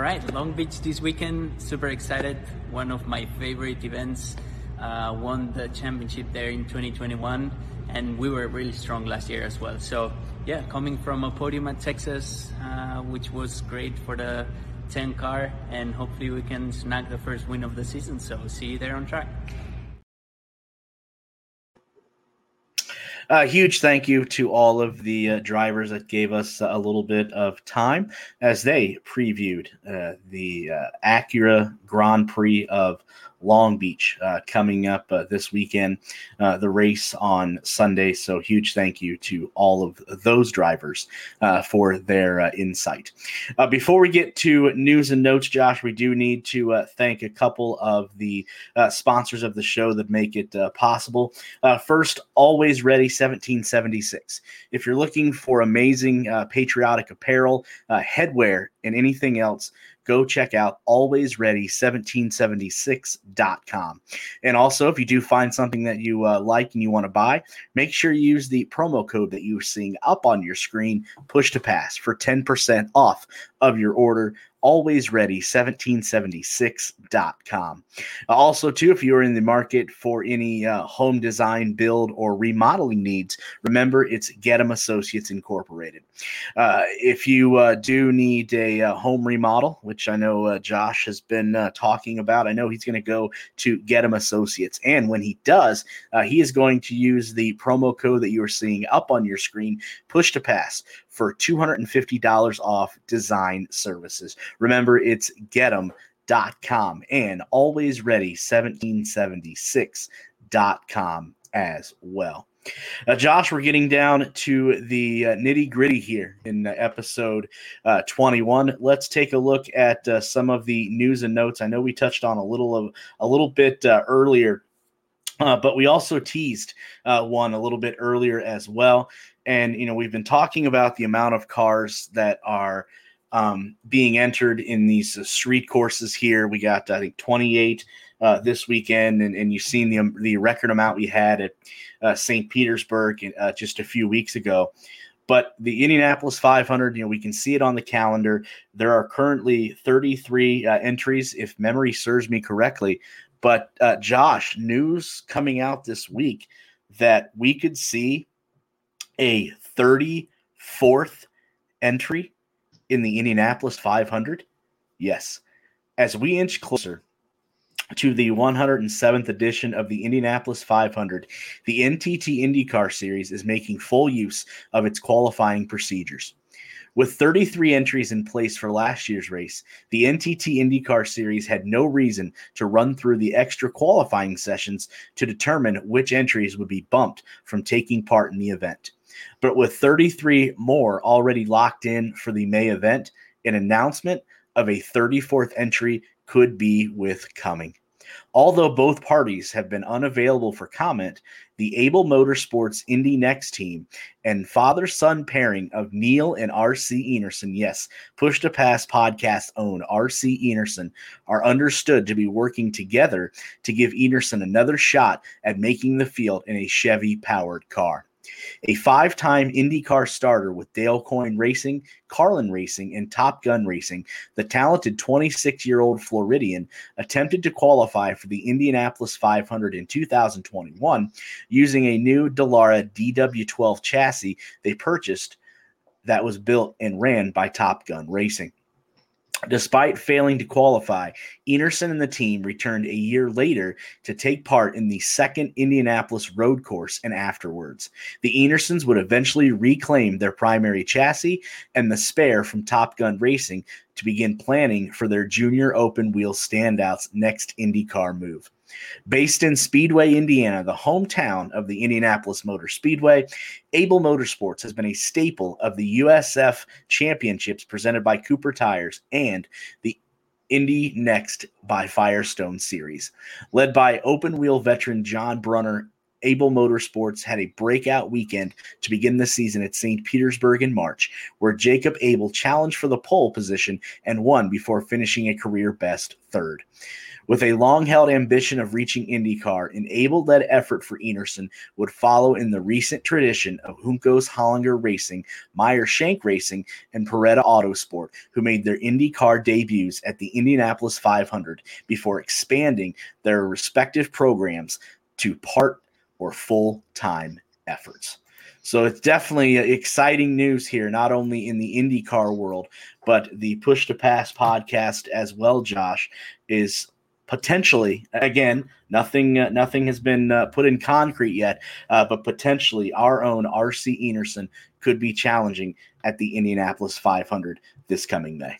right, Long Beach this weekend, super excited. One of my favorite events. Won the championship there in 2021, and we were really strong last year as well. So coming from a podium at Texas, which was great for the 10 car, and hopefully we can snag the first win of the season. So see you there on track. A huge thank you to all of the drivers that gave us a little bit of time as they previewed the Acura Grand Prix of Long Beach coming up this weekend, the race on Sunday. So huge thank you to all of those drivers for their insight. Before we get to news and notes, Josh, we do need to thank a couple of the sponsors of the show that make it possible. First, Always Ready 1776. If you're looking for amazing patriotic apparel, headwear, and anything else, go check out alwaysready1776.com. And also, if you do find something that you like and you want to buy, make sure you use the promo code that you're seeing up on your screen, Push to Pass, for 10% off of your order. alwaysready1776.com. Also, too, if you're in the market for any home design, build, or remodeling needs, remember it's Getem Associates Incorporated. If you do need a home remodel, which I know Josh has been talking about, I know he's going to go to Getem Associates. And when he does, he is going to use the promo code that you are seeing up on your screen, Push to Pass, for $250 off design services. Remember, it's getem.com and alwaysready1776.com as well. Josh, we're getting down to the nitty gritty here in episode 21. Let's take a look at some of the news and notes. I know we touched on a little bit earlier, but we also teased one a little bit earlier as well. And, you know, we've been talking about the amount of cars that are being entered in these street courses here. We got, I think, 28 this weekend, and you've seen the record amount we had at Saint Petersburg just a few weeks ago. But the Indianapolis 500, you know, we can see it on the calendar. There are currently 33 entries, if memory serves me correctly. But, Josh, news coming out this week that we could see a 34th entry in the Indianapolis 500? Yes. As we inch closer to the 107th edition of the Indianapolis 500, the NTT IndyCar Series is making full use of its qualifying procedures. With 33 entries in place for last year's race, the NTT IndyCar Series had no reason to run through the extra qualifying sessions to determine which entries would be bumped from taking part in the event. But with 33 more already locked in for the May event, an announcement of a 34th entry could be forthcoming. Although both parties have been unavailable for comment, the Able Motorsports Indy Next team and father-son pairing of Neil and R.C. Enerson, yes, Push to Pass podcast own R.C. Enerson, are understood to be working together to give Enerson another shot at making the field in a Chevy-powered car. A five-time IndyCar starter with Dale Coyne Racing, Carlin Racing, and Top Gun Racing, the talented 26-year-old Floridian attempted to qualify for the Indianapolis 500 in 2021 using a new Dallara DW12 chassis they purchased that was built and ran by Top Gun Racing. Despite failing to qualify, Enerson and the team returned a year later to take part in the second Indianapolis road course, and afterwards, the Enersons would eventually reclaim their primary chassis and the spare from Top Gun Racing to begin planning for their junior open-wheel standouts' next IndyCar move. Based in Speedway, Indiana, the hometown of the Indianapolis Motor Speedway, Able Motorsports has been a staple of the USF Championships presented by Cooper Tires and the Indy Next by Firestone Series. Led by open-wheel veteran John Brunner, Able Motorsports had a breakout weekend to begin the season at St. Petersburg in March, where Jacob Abel challenged for the pole position and won before finishing a career-best third. With a long-held ambition of reaching IndyCar, an Abel-led effort for Enerson would follow in the recent tradition of Juncos Hollinger Racing, Meyer Shank Racing, and Peretta Autosport, who made their IndyCar debuts at the Indianapolis 500 before expanding their respective programs to part or full-time efforts. So it's definitely exciting news here, not only in the IndyCar world, but the Push to Pass podcast as well, Josh, is potentially, again, nothing has been put in concrete yet, but potentially our own R.C. Enerson could be challenging at the Indianapolis 500 this coming May.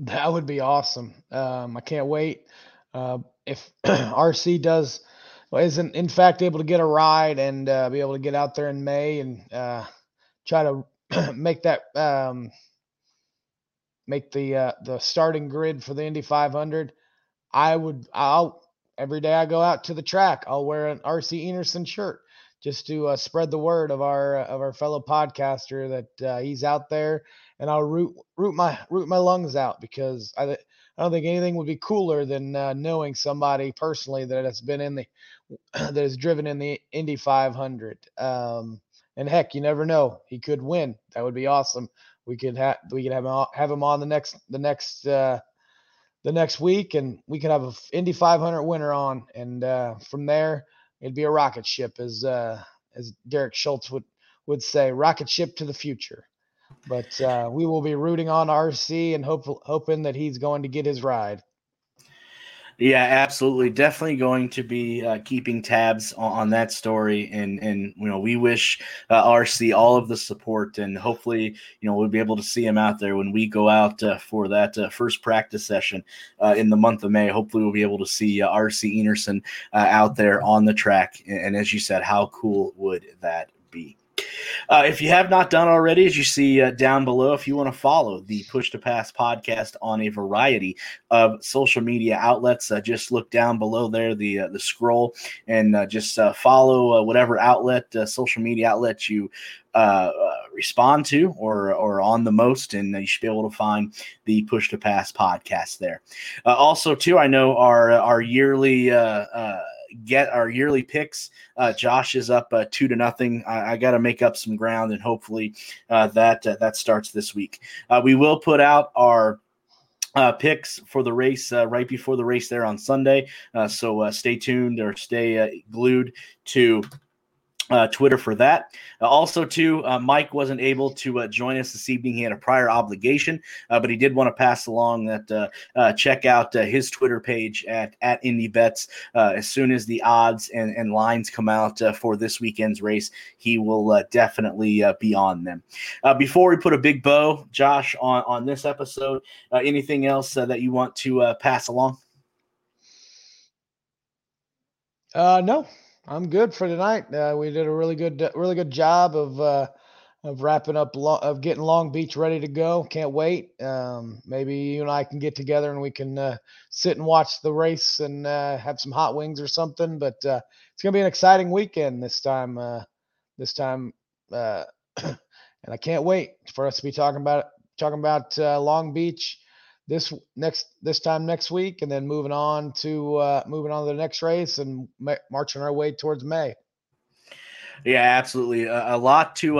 That would be awesome. I can't wait. If RC isn't in fact able to get a ride and be able to get out there in May and try to make that the starting grid for the Indy 500, every day I go out to the track, I'll wear an RC Enerson shirt just to spread the word of our fellow podcaster that he's out there, and I'll root my lungs out, because I don't think anything would be cooler than knowing somebody personally that has been that has driven in the Indy 500. And heck, you never know, he could win. That would be awesome. We could have him on the next week, and we could have an Indy 500 winner on, and from there it'd be a rocket ship, as Derek Schultz would say, rocket ship to the future. But we will be rooting on RC and hoping that he's going to get his ride. Yeah, absolutely. Definitely going to be keeping tabs on that story. And you know, we wish RC all of the support, and hopefully, you know, we'll be able to see him out there when we go out for that first practice session in the month of May. Hopefully we'll be able to see RC Enerson out there on the track. And as you said, how cool would that be? If you have not done already, as you see down below, if you want to follow the Push to Pass podcast on a variety of social media outlets, just look down below there, the scroll, and just follow whatever outlet, social media outlet you respond to or on the most, and you should be able to find the Push to Pass podcast there. Also, too, I know our yearly get our yearly picks. Josh is up 2-0. I got to make up some ground, and hopefully that starts this week. We will put out our picks for the race right before the race there on Sunday. So stay tuned, or stay glued to Twitter for that. Also, too, Mike wasn't able to join us this evening. He had a prior obligation, but he did want to pass along that check out his Twitter page at IndyBets. As soon as the odds and lines come out for this weekend's race, he will definitely be on them. Before we put a big bow, Josh, on this episode, anything else that you want to pass along? No. I'm good for tonight. We did a really good job of wrapping up, of getting Long Beach ready to go. Can't wait. Maybe you and I can get together and we can sit and watch the race and have some hot wings or something. But it's gonna be an exciting weekend this time, and I can't wait for us to be talking about Long Beach this time next week, and then moving on to the next race and marching our way towards May. Yeah, absolutely. A lot to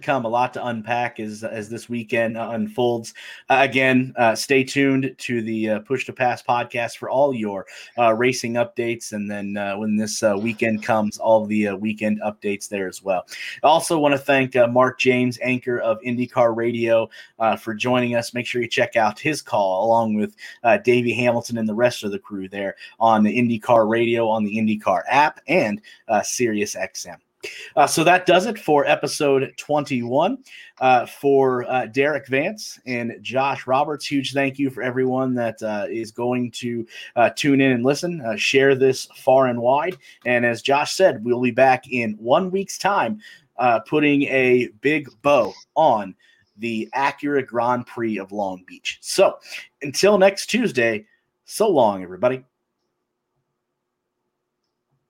come, a lot to unpack as this weekend unfolds. Again, stay tuned to the Push to Pass podcast for all your racing updates, and then when this weekend comes, all the weekend updates there as well. I also want to thank Mark Jaynes, anchor of IndyCar Radio, for joining us. Make sure you check out his call along with Davey Hamilton and the rest of the crew there on the IndyCar Radio, on the IndyCar app, and Sirius XM. So that does it for episode 21. For Derek Vance and Josh Roberts, huge thank you for everyone that is going to tune in and listen, share this far and wide. And as Josh said, we'll be back in 1 week's time, putting a big bow on the Acura Grand Prix of Long Beach. So until next Tuesday, so long, everybody.